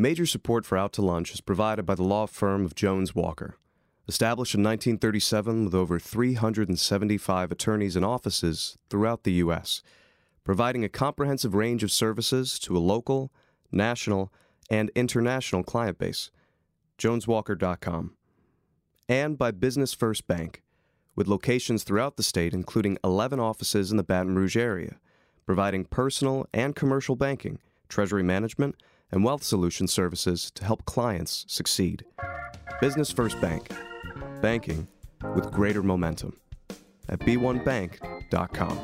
Major support for Out to Lunch is provided by the law firm of Jones Walker. Established in 1937 with over 375 attorneys and offices throughout the U.S., providing a comprehensive range of services to a local, national, and international client base. JonesWalker.com. And by Business First Bank, with locations throughout the state, including 11 offices in the Baton Rouge area, providing personal and commercial banking, treasury management, and wealth solution services to help clients succeed. Business First Bank, banking with greater momentum at b1bank.com.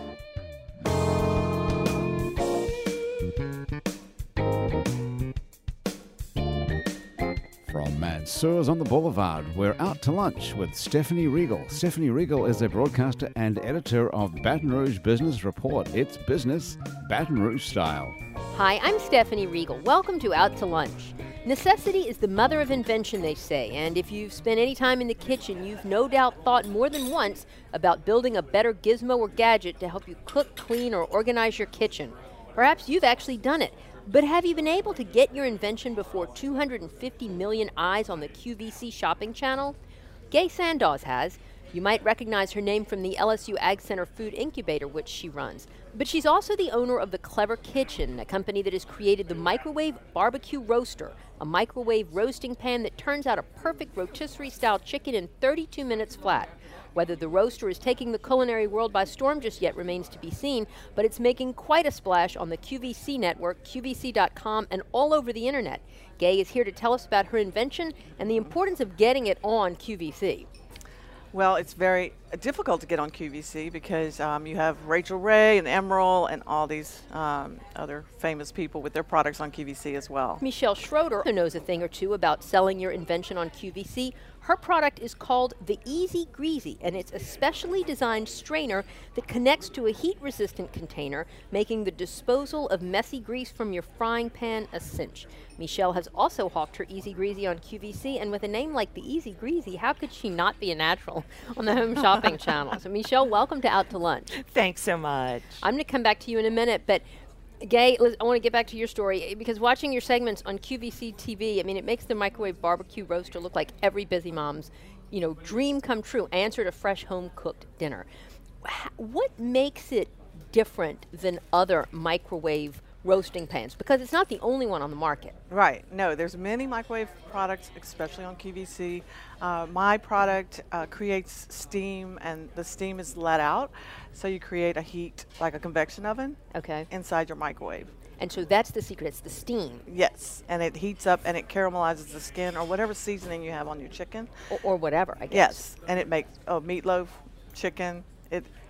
From Mansur's on the Boulevard, we're out to lunch with Stephanie Riegel. Stephanie Riegel is a broadcaster and editor of Baton Rouge Business Report. It's business Baton Rouge style. Hi, I'm Stephanie Riegel. Welcome to Out to Lunch. Necessity is the mother of invention, they say, and if you've spent any time in the kitchen, you've no doubt thought more than once about building a better gizmo or gadget to help you cook, clean, or organize your kitchen. Perhaps you've actually done it. But have you been able to get your invention before 250 million eyes on the QVC shopping channel? Gay Sandoz has. You might recognize her name from the LSU Ag Center Food Incubator, which she runs. But she's also the owner of The Clever Kitchen, a company that has created the Microwave Barbecue Roaster, a microwave roasting pan that turns out a perfect rotisserie-style chicken in 32 minutes flat. Whether the roaster is taking the culinary world by storm just yet remains to be seen, but it's making quite a splash on the QVC network, QVC.com, and all over the internet. Gay is here to tell us about her invention and the importance of getting it on QVC. Well, it's very difficult to get on QVC because you have Rachel Ray and Emeril and all these other famous people with their products on QVC as well. Michelle Schroeder, who knows a thing or two about selling your invention on QVC, her product is called the Easy Greasy, and it's a specially designed strainer that connects to a heat-resistant container, making the disposal of messy grease from your frying pan a cinch. Michelle has also hawked her Easy Greasy on QVC, and with a name like the Easy Greasy, how could she not be a natural on the home shopping channel? So, Michelle, welcome to Out to Lunch. Thanks so much. I'm going to come back to you in a minute, but Gay, I want to get back to your story, because watching your segments on QVC TV, I mean, it makes the microwave barbecue roaster look like every busy mom's, you know, dream come true, answer to fresh home-cooked dinner. What makes it different than other microwave roasting pans? Because it's not the only one on the market. Right. No, there's many microwave products, especially on QVC. My product creates steam, and the steam is let out, so you create a heat, like a convection oven, okay, inside your microwave. And so that's the secret, it's the steam. Yes, and it heats up and it caramelizes the skin or whatever seasoning you have on your chicken. Or whatever, I guess. Yes, and it makes meatloaf, chicken.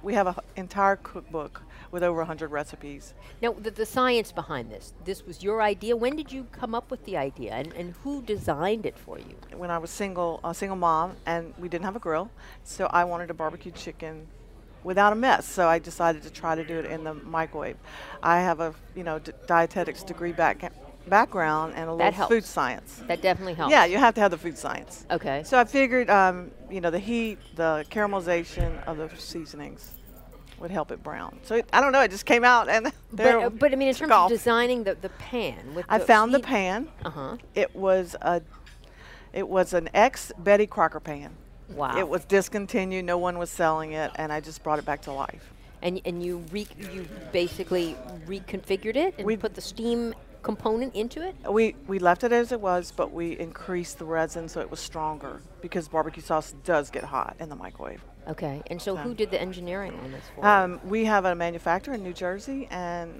We have an entire cookbook with over 100 recipes. Now, the science behind this, this was your idea. When did you come up with the idea, and who designed it for you? When I was a single mom, and we didn't have a grill, so I wanted a barbecue chicken without a mess, so I decided to try to do it in the microwave. I have a dietetics degree background and a little food science. That definitely helps. Yeah, you have to have the food science. Okay. So I figured, the heat, the caramelization of the seasonings would help it brown. So I don't know, it just came out and but I mean, in terms of designing the pan. I found the pan. Uh-huh. It was an ex-Betty Crocker pan. Wow. It was discontinued, no one was selling it, and I just brought it back to life. And you basically reconfigured it and we put the steam component into it? We left it as it was, but we increased the resin so it was stronger because barbecue sauce does get hot in the microwave. Okay, and so who did the engineering on this for? We have a manufacturer in New Jersey, and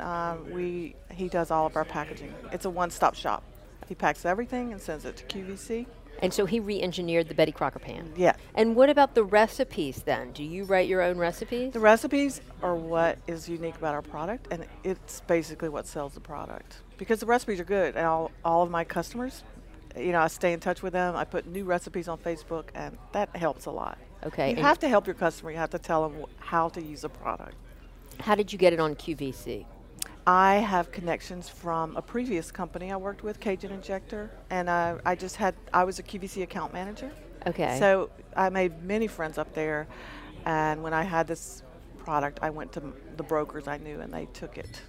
he does all of our packaging. It's a one-stop shop. He packs everything and sends it to QVC. And so he re-engineered the Betty Crocker pan. Yeah. And what about the recipes then? Do you write your own recipes? The recipes are what is unique about our product, and it's basically what sells the product. Because the recipes are good, and all of my customers, I stay in touch with them. I put new recipes on Facebook, and that helps a lot. Okay. You have to help your customer. You have to tell them how to use a product. How did you get it on QVC? I have connections from a previous company I worked with, Cajun Injector, and I was a QVC account manager. Okay. So I made many friends up there, and when I had this product, I went to the brokers I knew, and they took it.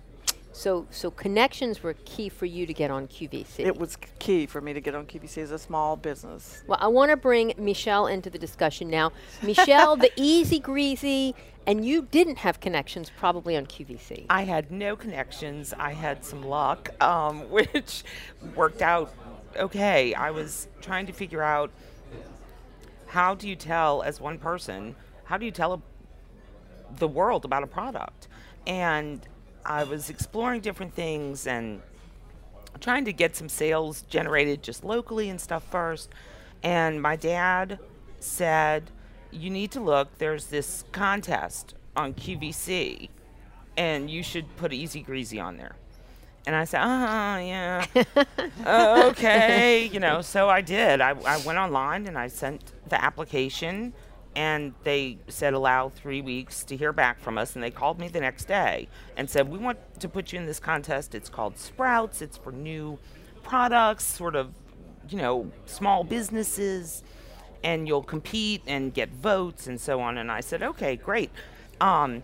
So connections were key for you to get on QVC. It was key for me to get on QVC as a small business. Well, I want to bring Michelle into the discussion now. Michelle, the Easy Greasy, and you didn't have connections probably on QVC. I had no connections. I had some luck, which worked out okay. I was trying to figure out how do you tell, as one person, how do you tell the world about a product? And I was exploring different things and trying to get some sales generated just locally and stuff first. And my dad said, you need to look, there's this contest on QVC and you should put Easy Greasy on there. And I said, yeah, okay, you know, so I did. I went online and I sent the application and they said allow 3 weeks to hear back from us, and they called me the next day and said, we want to put you in this contest. It's called Sprouts. It's for new products, sort of, you know, small businesses, and you'll compete and get votes and so on. And I said, okay, great. And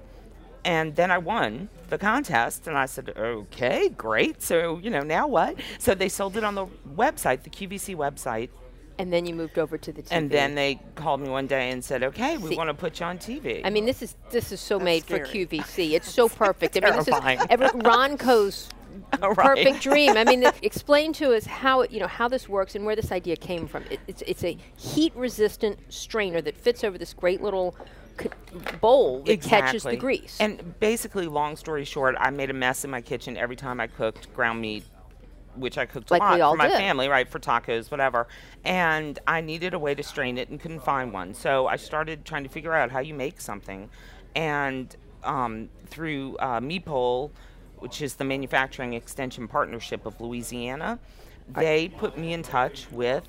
then I won the contest, and I said, okay, great. So, you know, now what? So they sold it on the website, the QVC website. And then you moved over to the TV. And then they called me one day and said, okay, we want to put you on TV. I mean, this is so That's made scary. For QVC. It's so perfect. I mean, this is Ronco's perfect dream. I mean, explain to us how it, you know, how this works and where this idea came from. It's a heat-resistant strainer that fits over this great little bowl that catches the grease. And basically, long story short, I made a mess in my kitchen every time I cooked ground meat, which I cooked like a lot for my family, right, for tacos, whatever. And I needed a way to strain it and couldn't find one. So I started trying to figure out how you make something. And through MEPOL, which is the Manufacturing Extension Partnership of Louisiana, they put me in touch with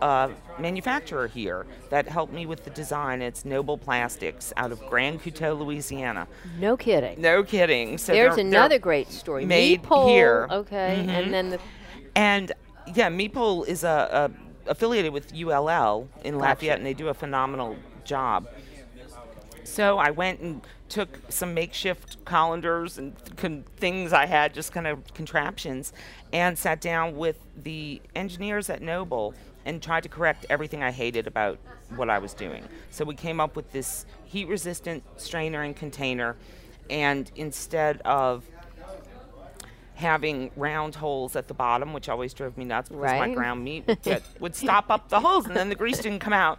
a manufacturer here that helped me with the design. It's Noble Plastics out of Grand Coteau, Louisiana. No kidding. No kidding. So there's another great story. Made MEPOL, here. Okay, mm-hmm. And then yeah, MEPOL is affiliated with ULL in Lafayette, and they do a phenomenal job. So I went and took some makeshift colanders and things I had, just kind of contraptions, and sat down with the engineers at Noble and tried to correct everything I hated about what I was doing. So we came up with this heat-resistant strainer and container, and instead of having round holes at the bottom, which always drove me nuts because my ground meat would stop up the holes and then the grease didn't come out,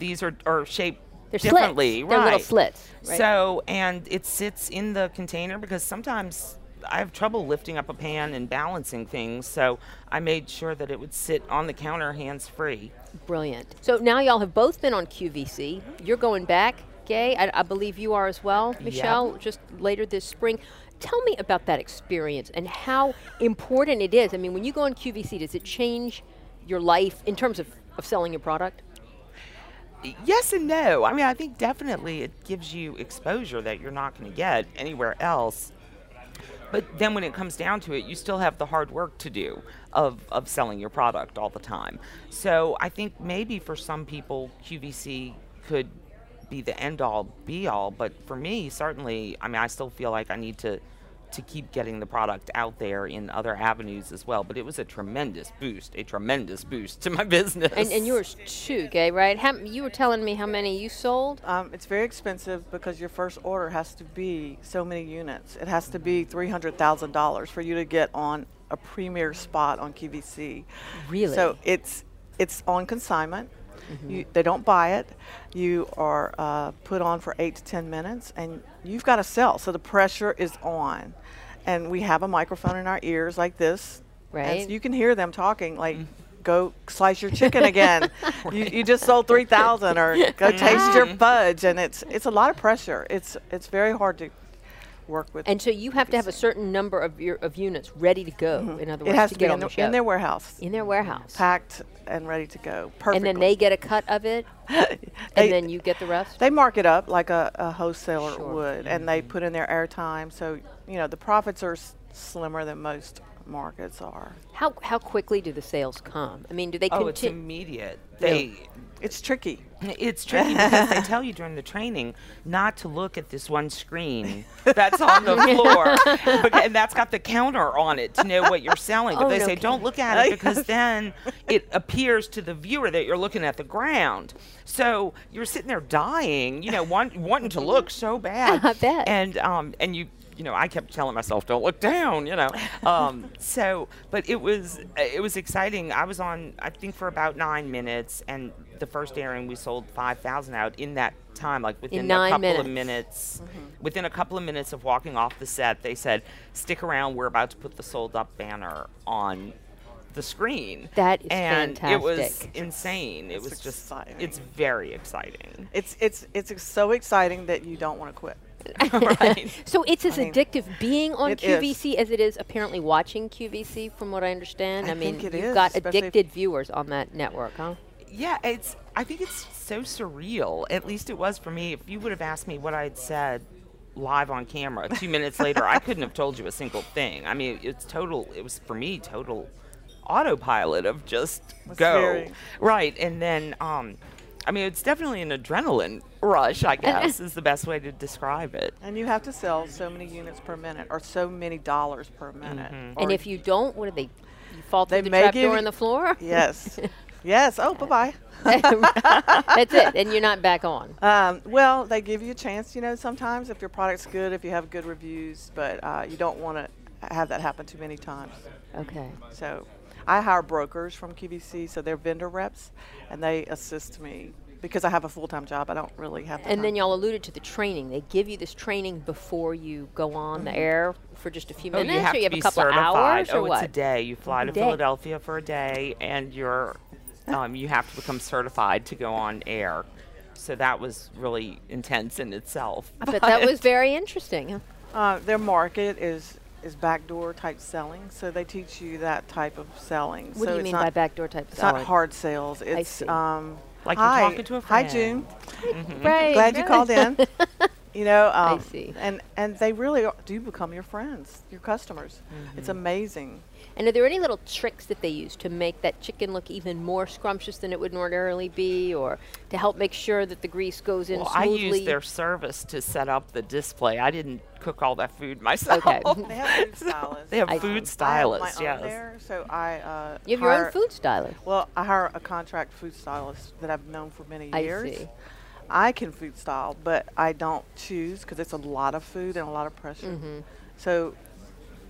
these are shaped differently. They're little slits. Right. So, and it sits in the container because sometimes I have trouble lifting up a pan and balancing things, so I made sure that it would sit on the counter hands-free. Brilliant. So now y'all have both been on QVC. You're going back, Gay. I believe you are as well, Michelle, just later this spring. Tell me about that experience and how important it is. I mean, when you go on QVC, does it change your life in terms of selling your product? Yes and no. I mean, I think definitely it gives you exposure that you're not going to get anywhere else. But then when it comes down to it, you still have the hard work to do of selling your product all the time. So I think maybe for some people, QVC could be the end-all, be-all. But for me, certainly, I mean, I still feel like I need to keep getting the product out there in other avenues as well. But it was a tremendous boost to my business. And yours too, Gay, right? You were telling me how many you sold? It's very expensive because your first order has to be so many units. It has to be $300,000 for you to get on a premier spot on QVC. Really? So it's on consignment. Mm-hmm. They don't buy it. You are put on for 8 to 10 minutes, and you've got to sell. So the pressure is on, and we have a microphone in our ears like this. Right. So you can hear them talking like, "Go slice your chicken again. You just sold 3,000, or go taste your fudge." And it's a lot of pressure. It's very hard to work with. And so you have to have a certain number of units ready to go. Mm-hmm. In other words, it has to be in their warehouse. In their warehouse. Packed and ready to go. Perfectly. And then they get a cut of it, and then you get the rest? They mark it up like a wholesaler would, mm-hmm. and they put in their airtime. So, you know, the profits are slimmer than most markets are. How quickly do the sales come? I mean, do they continue? Oh, it's immediate. They It's tricky. It's tricky because they tell you during the training not to look at this one screen that's on the floor. And that's got the counter on it to know what you're selling. But they say don't look at it because then it appears to the viewer that you're looking at the ground. So you're sitting there dying, you know, wanting to look so bad. I bet. And you know, I kept telling myself, don't look down, you know. So, but it was exciting. I was on, I think, for about 9 minutes, and the first airing we sold 5,000 out in that time, like within a couple of minutes. Mm-hmm. Within a couple of minutes of walking off the set, they said, stick around, we're about to put the sold up banner on the screen. That is fantastic. It was insane. It was just, it's very exciting. It's so exciting that you don't want to quit. Right. So it's as addictive being on QVC as it is apparently watching QVC, from what I understand. I mean, you've got addicted viewers on that network, huh? Yeah, it's. I think it's so surreal. At least it was for me. If you would have asked me what I had said live on camera 2 minutes later, I couldn't have told you a single thing. I mean, it's total. It was for me total autopilot of just go right, and then. I mean, it's definitely an adrenaline rush, I guess, is the best way to describe it. And you have to sell so many units per minute or so many dollars per minute. Mm-hmm. And if you don't, what do they, you fall through the trap door in the floor? Yes. Yes. Oh, bye-bye. That's it. And you're not back on. Well, they give you a chance, you know, sometimes if your product's good, if you have good reviews, but you don't want to have that happen too many times. Okay. So. I hire brokers from QVC, so they're vendor reps, and they assist me. Because I have a full-time job, I don't really have the time. Then y'all alluded to the training. They give you this training before you go on the air for just a few minutes, you have or you have a couple certified. Of hours, or what? It's a day. You fly to Philadelphia for a day, and you're you have to become certified to go on air. So that was really intense in itself. But that was very interesting. Their market is backdoor type selling, so they teach you that type of selling. What do you mean by backdoor type selling? It's not hard sales. It's like you're talking to a friend. Hi, June. Mm-hmm. Right. Glad you called in. You know, I see. And they really do become your friends, your customers. Mm-hmm. It's amazing. And are there any little tricks that they use to make that chicken look even more scrumptious than it would ordinarily be, or to help make sure that the grease goes in smoothly? I used their service to set up the display. I didn't cook all that food myself. Okay. They have food stylists. They have food stylists, yes. There, so you have your own food stylist? Well, I hire a contract food stylist that I've known for many years. I see. I can food style, but I don't choose because it's a lot of food and a lot of pressure. Mm-hmm. So...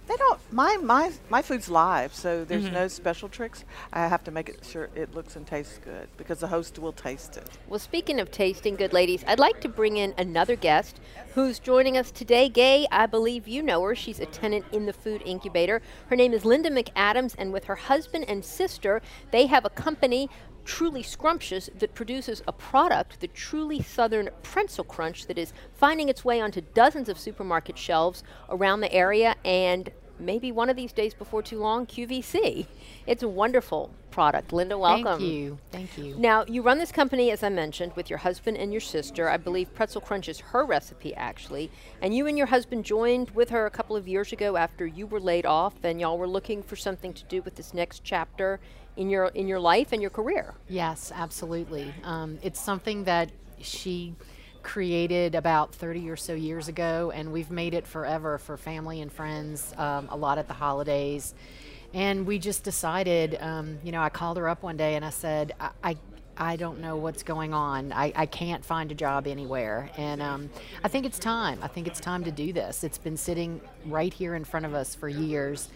They don't. My food's live, so there's no special tricks. I have to make it sure it looks and tastes good because the host will taste it. Well, speaking of tasting good, ladies, I'd like to bring in another guest who's joining us today. Gay, I believe you know her. She's a tenant in the Food Incubator. Her name is Linda McAdams, and with her husband and sister, they have a company, Truly Scrumptious, that produces a product, the Truly Southern Pretzel Crunch, that is finding its way onto dozens of supermarket shelves around the area, and maybe one of these days before too long, QVC. It's a wonderful product. Linda, welcome. Thank you. Thank you. Now, you run this company, as I mentioned, with your husband and your sister. I believe Pretzel Crunch is her recipe, actually. And you and your husband joined with her a couple of years ago after you were laid off, and y'all were looking for something to do with this next chapter in your life and your career. Yes, absolutely. It's something that she created about 30 or so years ago, and we've made it forever for family and friends, a lot at the holidays. And we just decided, you know, I called her up one day and I said, I don't know what's going on. I can't find a job anywhere. And I think it's time. I think it's time to do this. It's been sitting right here in front of us for years.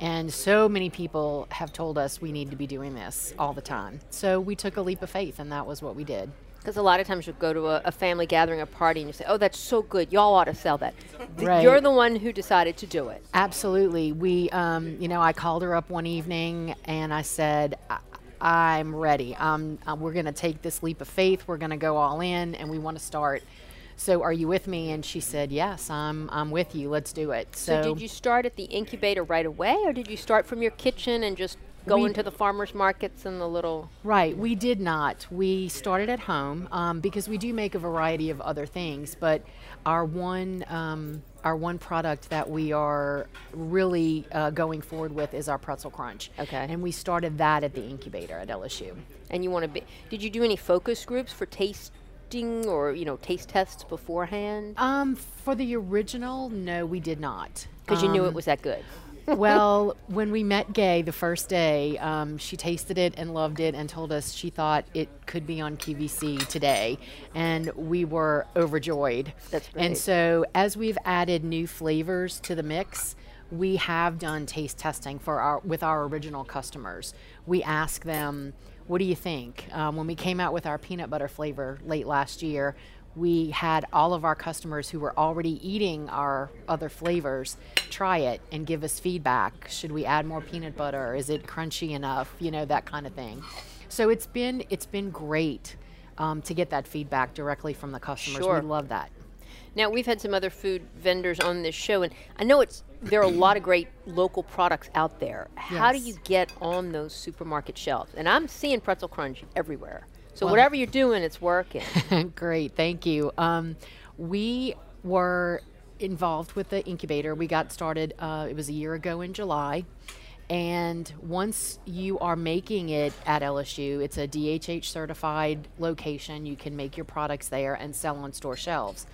And so many people have told us we need to be doing this all the time. So we took a leap of faith, and that was what we did. Because a lot of times you'll go to a family gathering, a party, and you say, oh, that's so good. Y'all ought to sell that. Right. You're the one who decided to do it. Absolutely. We, you know, I called her up one evening, and I said, I'm ready. We're going to take this leap of faith. We're going to go all in, and we want to start. So are you with me? And she said, yes, I'm with you. Let's do it. So did you start at the incubator right away, or did you start from your kitchen and just go into the farmers markets and the little? Right, we did not. We started at home because we do make a variety of other things, but our one our one product that we are really going forward with is our pretzel crunch. Okay. And we started that at the incubator at LSU. And you want to be, did you do any focus groups for tasting or, you know, taste tests beforehand? For the original, no, we did not. Because you knew it was that good. Well, when we met Gay the first day, she tasted it and loved it and told us she thought it could be on QVC today, and we were overjoyed. That's great. And so as we've added new flavors to the mix, we have done taste testing for our with our original customers. We ask them, what do you think? When we came out with our peanut butter flavor late last year, we had all of our customers who were already eating our other flavors try it and give us feedback. Should we add more peanut butter? Is it crunchy enough? You know, that kind of thing. So it's been great to get that feedback directly from the customers. Sure. We love that. Now, we've had some other food vendors on this show, and I know there are a lot of great local products out there. Yes. How do you get on those supermarket shelves? And I'm seeing Pretzel Crunch everywhere. So whatever you're doing, it's working. Great, thank you. We were involved with the incubator. We got started, it was a year ago in July. And once you are making it at LSU, it's a DHH certified location. You can make your products there and sell on store shelves.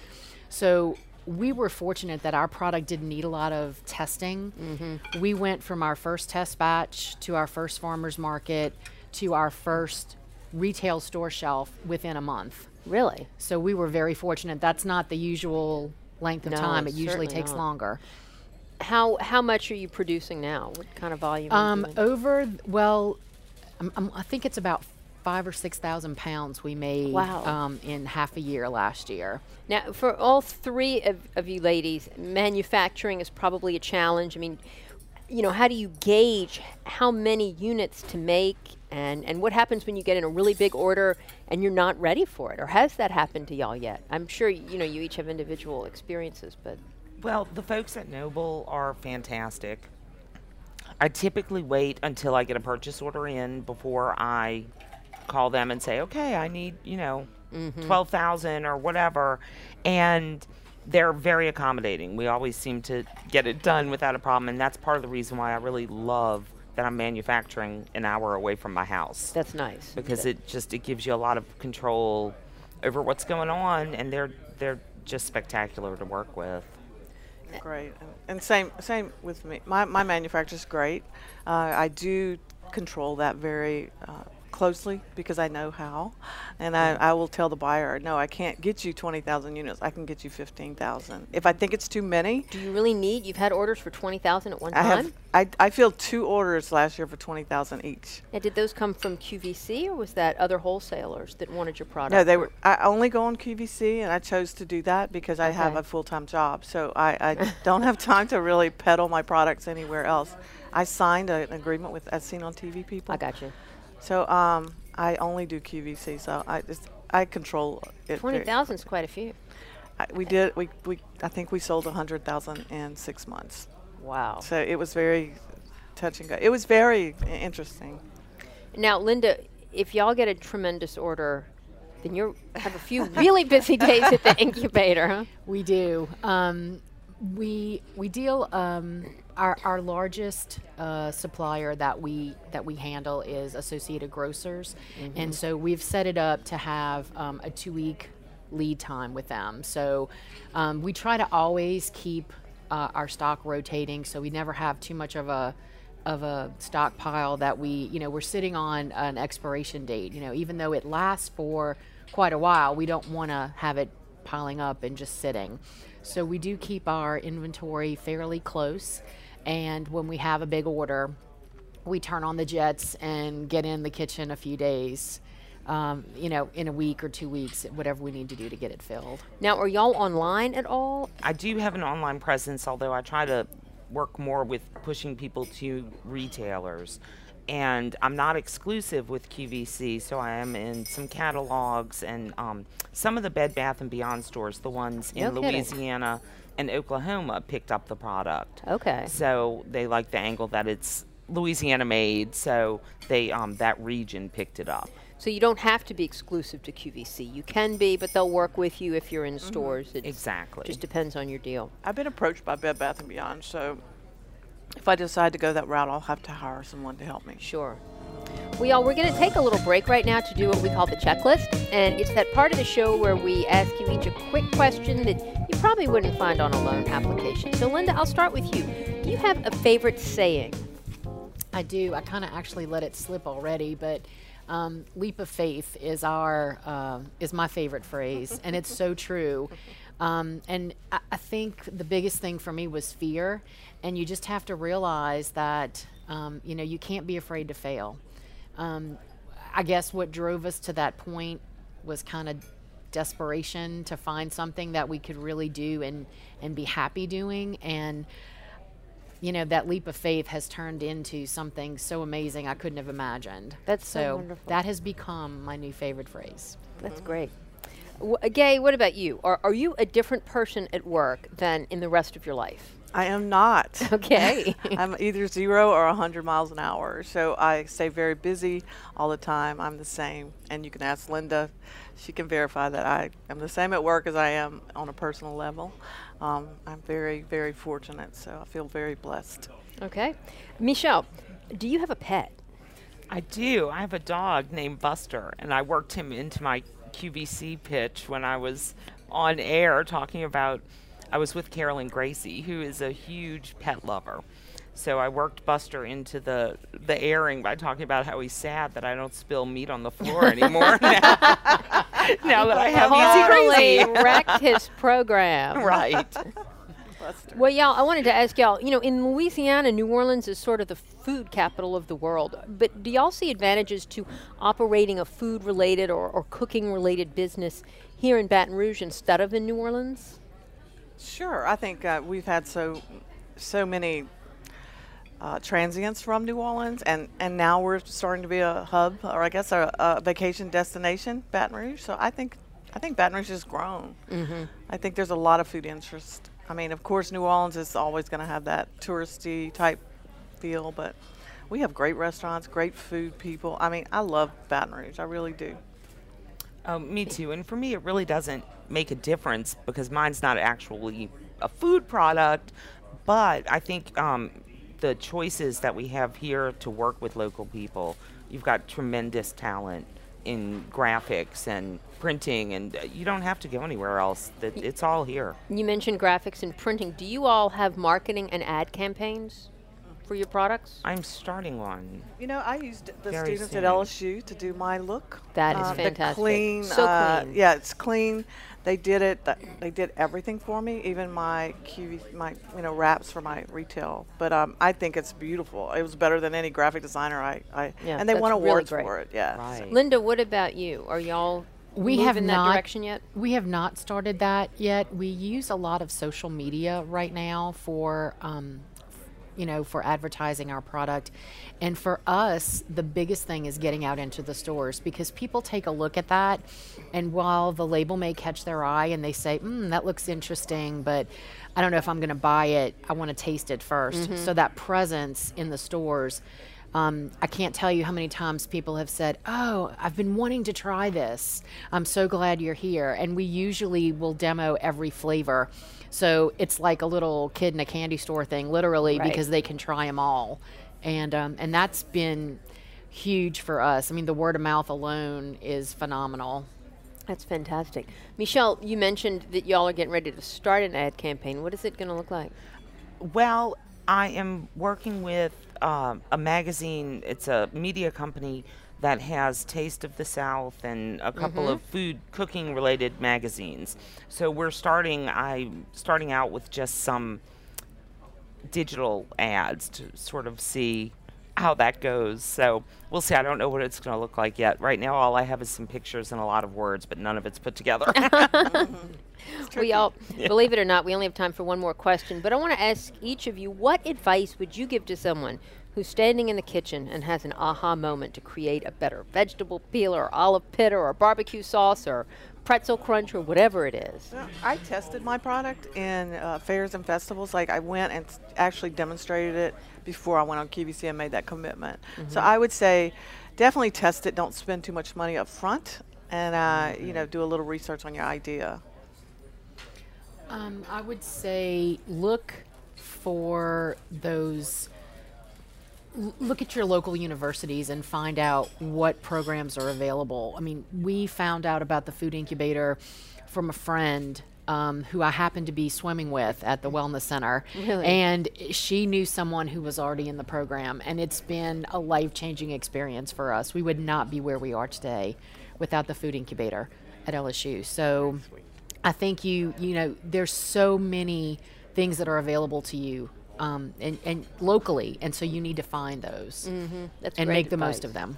So we were fortunate that our product didn't need a lot of testing. Mm-hmm. We went from our first test batch to our first farmer's market to our first retail store shelf within a month. Really? So we were very fortunate. That's not the usual length of time. It usually takes longer. How much are you producing now? What kind of volume are you doing? I think it's about 5,000 or 6,000 pounds we made. Wow. In half a year last year. Now, for all three of you ladies, manufacturing is probably a challenge. I mean, you know, how do you gauge how many units to make? And what happens when you get in a really big order and you're not ready for it? Or has that happened to y'all yet? I'm sure, you know, you each have individual experiences, but. Well, the folks at Noble are fantastic. I typically wait until I get a purchase order in before I call them and say, okay, I need, you know, 12,000 or whatever. And they're very accommodating. We always seem to get it done without a problem. And that's part of the reason why I really love that I'm manufacturing an hour away from my house. That's nice. Because it gives you a lot of control over what's going on, and they're just spectacular to work with. Great. And same with me. My manufacturer's great. I do control that very closely because I know how, and I will tell the buyer, no, I can't get you 20,000 units. I can get you 15,000 if I think it's too many. Do you really need? You've had orders for 20,000 at one time. I filled 2 orders last year for 20,000 each. Now, did those come from QVC or was that other wholesalers that wanted your product? No, they were. I only go on QVC, and I chose to do that because I have a full-time job, so I don't have time to really peddle my products anywhere else. I signed an agreement with As Seen on TV people. I got you. So I only do QVC, so I control it. 20,000 is quite a few. I think we sold 100,000 in 6 months. Wow! So it was very touch and go. It was very interesting. Now, Linda, if y'all get a tremendous order, then you have a few really busy days at the incubator, huh? We do. We deal. Our largest supplier that we handle is Associated Grocers, and so we've set it up to have a 2-week lead time with them. So we try to always keep our stock rotating, so we never have too much of a stockpile that we're sitting on an expiration date. You know, even though it lasts for quite a while, we don't want to have it piling up and just sitting. So we do keep our inventory fairly close. And when we have a big order, we turn on the jets and get in the kitchen a few days, in a week or 2 weeks, whatever we need to do to get it filled. Now, are y'all online at all? I do have an online presence, although I try to work more with pushing people to retailers. And I'm not exclusive with QVC, so I am in some catalogs and some of the Bed Bath & Beyond stores, the ones in Louisiana and Oklahoma, picked up the product. Okay. So they like the angle that it's Louisiana made, so they that region picked it up. So you don't have to be exclusive to QVC. You can be, but they'll work with you if you're in stores. It's exactly. Just depends on your deal. I've been approached by Bed Bath & Beyond, so if I decide to go that route, I'll have to hire someone to help me. Sure. Well, we're going to take a little break right now to do what we call the checklist. And it's that part of the show where we ask you each a quick question that you probably wouldn't find on a loan application. So, Linda, I'll start with you. Do you have a favorite saying? I do. I kind of actually let it slip already, but... leap of faith is our is my favorite phrase, and it's so true. And I think the biggest thing for me was fear, and you just have to realize that you know, you can't be afraid to fail. I guess what drove us to that point was kind of desperation to find something that we could really do and be happy doing, and you know, that leap of faith has turned into something so amazing I couldn't have imagined. That's so wonderful. That has become my new favorite phrase. That's great. Gay, what about you? Are you a different person at work than in the rest of your life? I am not. Okay. I'm either 0 or 100 miles an hour, so I stay very busy all the time. I'm the same, and you can ask Linda. She can verify that I am the same at work as I am on a personal level. I'm very, very fortunate, so I feel very blessed. Okay. Michelle, do you have a pet? I do. I have a dog named Buster, and I worked him into my QVC pitch when I was on air talking about, I was with Carolyn Gracie, who is a huge pet lover. So I worked Buster into the airing by talking about how he's sad that I don't spill meat on the floor anymore now that I have Easy Greasy. Totally wrecked his program. Right. Buster. Well, y'all, I wanted to ask y'all, you know, in Louisiana, New Orleans is sort of the food capital of the world. But do y'all see advantages to operating a food-related or cooking-related business here in Baton Rouge instead of in New Orleans? Sure. I think we've had so many... transients from New Orleans, and now we're starting to be a hub, or I guess a vacation destination, Baton Rouge. So I think Baton Rouge has grown. Mm-hmm. I think there's a lot of food interest. I mean, of course, New Orleans is always going to have that touristy type feel, but we have great restaurants, great food people. I mean, I love Baton Rouge. I really do. Me too. And for me, it really doesn't make a difference because mine's not actually a food product, but I think... the choices that we have here to work with local people. You've got tremendous talent in graphics and printing, and you don't have to go anywhere else. It's all here. You mentioned graphics and printing. Do you all have marketing and ad campaigns for your products? I'm starting one. You know, I used the students soon. At LSU to do my look. That is fantastic. Clean, so clean. Yeah, it's clean. They did it. They did everything for me, even my wraps for my retail. But I think it's beautiful. It was better than any graphic designer. And they won awards for it. Yeah. Right. Linda, what about you? Are y'all moving in that direction yet? We have not started that yet. We use a lot of social media right now for. You know, for advertising our product. And for us, the biggest thing is getting out into the stores because people take a look at that, and while the label may catch their eye and they say, that looks interesting, but I don't know if I'm gonna buy it, I wanna taste it first. Mm-hmm. So that presence in the stores, I can't tell you how many times people have said, oh, I've been wanting to try this. I'm so glad you're here. And we usually will demo every flavor. So it's like a little kid in a candy store thing, literally, right. Because they can try them all. And that's been huge for us. I mean, the word of mouth alone is phenomenal. That's fantastic. Michelle, you mentioned that y'all are getting ready to start an ad campaign. What is it going to look like? Well, I am working with a magazine. It's a media company that has Taste of the South and a couple of food cooking related magazines. So I'm starting out with just some digital ads to sort of see how that goes. So we'll see. I don't know what it's going to look like yet. Right now, all I have is some pictures and a lot of words, but none of it's put together. We all, believe it or not, we only have time for one more question, but I want to ask each of you, what advice would you give to someone who's standing in the kitchen and has an aha moment to create a better vegetable peel or olive pit or barbecue sauce or pretzel crunch or whatever it is. Yeah, I tested my product in fairs and festivals. Like, I went and actually demonstrated it before I went on QVC and made that commitment. Mm-hmm. So I would say definitely test it. Don't spend too much money up front, and you know, do a little research on your idea. I would say look for those. Look at your local universities and find out what programs are available. I mean, we found out about the food incubator from a friend who I happened to be swimming with at the wellness center. Really? And she knew someone who was already in the program, and it's been a life-changing experience for us. We would not be where we are today without the food incubator at LSU. So I think you know, there's so many things that are available to you and locally, and so you need to find those and make the most of them.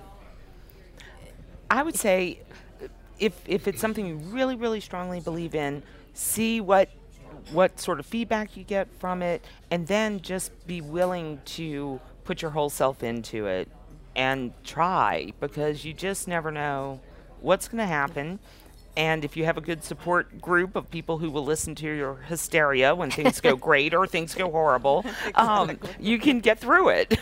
I would say, if it's something you really, really strongly believe in, see what sort of feedback you get from it, and then just be willing to put your whole self into it and try, because you just never know what's going to happen. And if you have a good support group of people who will listen to your hysteria when things go great or things go horrible, you can get through it.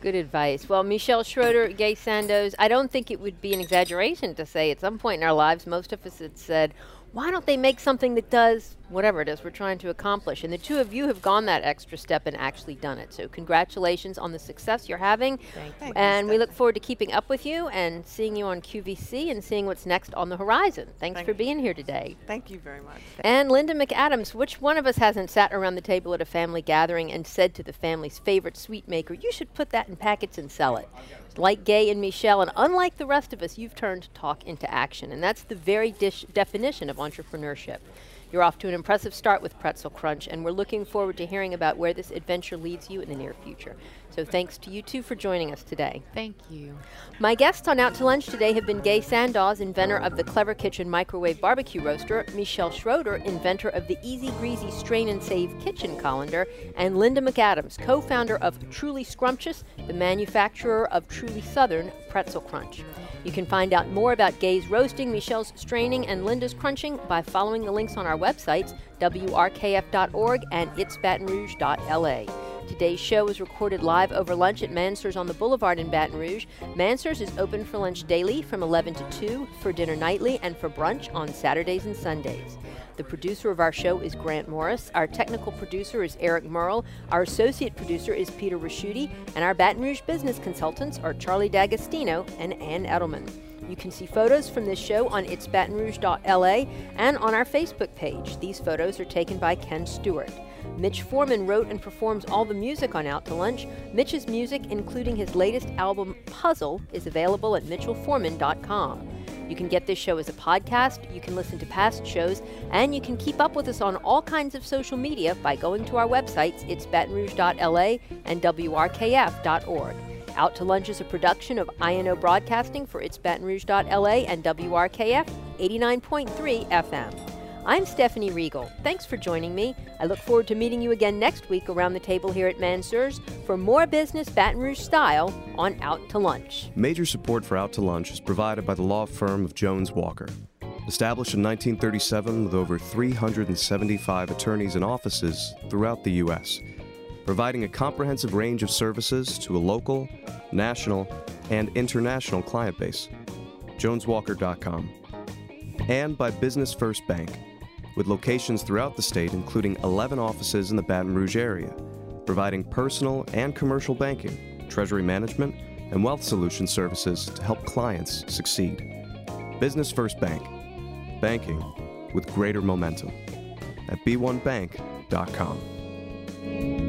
Good advice. Well, Michelle Schroeder, Gay Sandoz, I don't think it would be an exaggeration to say at some point in our lives, most of us had said, why don't they make something that does whatever it is we're trying to accomplish? And the two of you have gone that extra step and actually done it. So congratulations on the success you're having. Thank you. And we look forward to keeping up with you and seeing you on QVC and seeing what's next on the horizon. Thanks for being here today. Thank you very much. And Linda McAdams, which one of us hasn't sat around the table at a family gathering and said to the family's favorite sweet maker, you should put that in packets and sell it? Like Gay and Michelle, and unlike the rest of us, you've turned talk into action. And that's the very definition of entrepreneurship. You're off to an impressive start with Pretzel Crunch, and we're looking forward to hearing about where this adventure leads you in the near future. So thanks to you two for joining us today. Thank you. My guests on Out to Lunch today have been Gay Sandoz, inventor of the Clever Kitchen Microwave Barbecue Roaster, Michelle Schroeder, inventor of the Easy Greasy Strain and Save Kitchen Colander, and Linda McAdams, co-founder of Truly Scrumptious, the manufacturer of Truly Southern Pretzel Crunch. You can find out more about Gay's roasting, Michelle's straining, and Linda's crunching by following the links on our websites, WRKF.org and itsbatonrouge.la. Today's show is recorded live over lunch at Mansur's on the Boulevard in Baton Rouge. Mansur's is open for lunch daily from 11 to 2, for dinner nightly, and for brunch on Saturdays and Sundays. The producer of our show is Grant Morris. Our technical producer is Eric Merle. Our associate producer is Peter Rusciutti. And our Baton Rouge business consultants are Charlie D'Agostino and Ann Edelman. You can see photos from this show on itsbatonrouge.la and on our Facebook page. These photos are taken by Ken Stewart. Mitch Foreman wrote and performs all the music on Out to Lunch. Mitch's music, including his latest album, Puzzle, is available at mitchellforeman.com. You can get this show as a podcast, you can listen to past shows, and you can keep up with us on all kinds of social media by going to our websites, itsbatonrouge.la and wrkf.org. Out to Lunch is a production of INO Broadcasting for itsbatonrouge.la and WRKF 89.3 FM. I'm Stephanie Riegel. Thanks for joining me. I look forward to meeting you again next week around the table here at Mansur's for more business Baton Rouge style on Out to Lunch. Major support for Out to Lunch is provided by the law firm of Jones Walker. Established in 1937 with over 375 attorneys and offices throughout the U.S., providing a comprehensive range of services to a local, national, and international client base. JonesWalker.com. And by Business First Bank, with locations throughout the state, including 11 offices in the Baton Rouge area, providing personal and commercial banking, treasury management, and wealth solution services to help clients succeed. Business First Bank, banking with greater momentum at b1bank.com.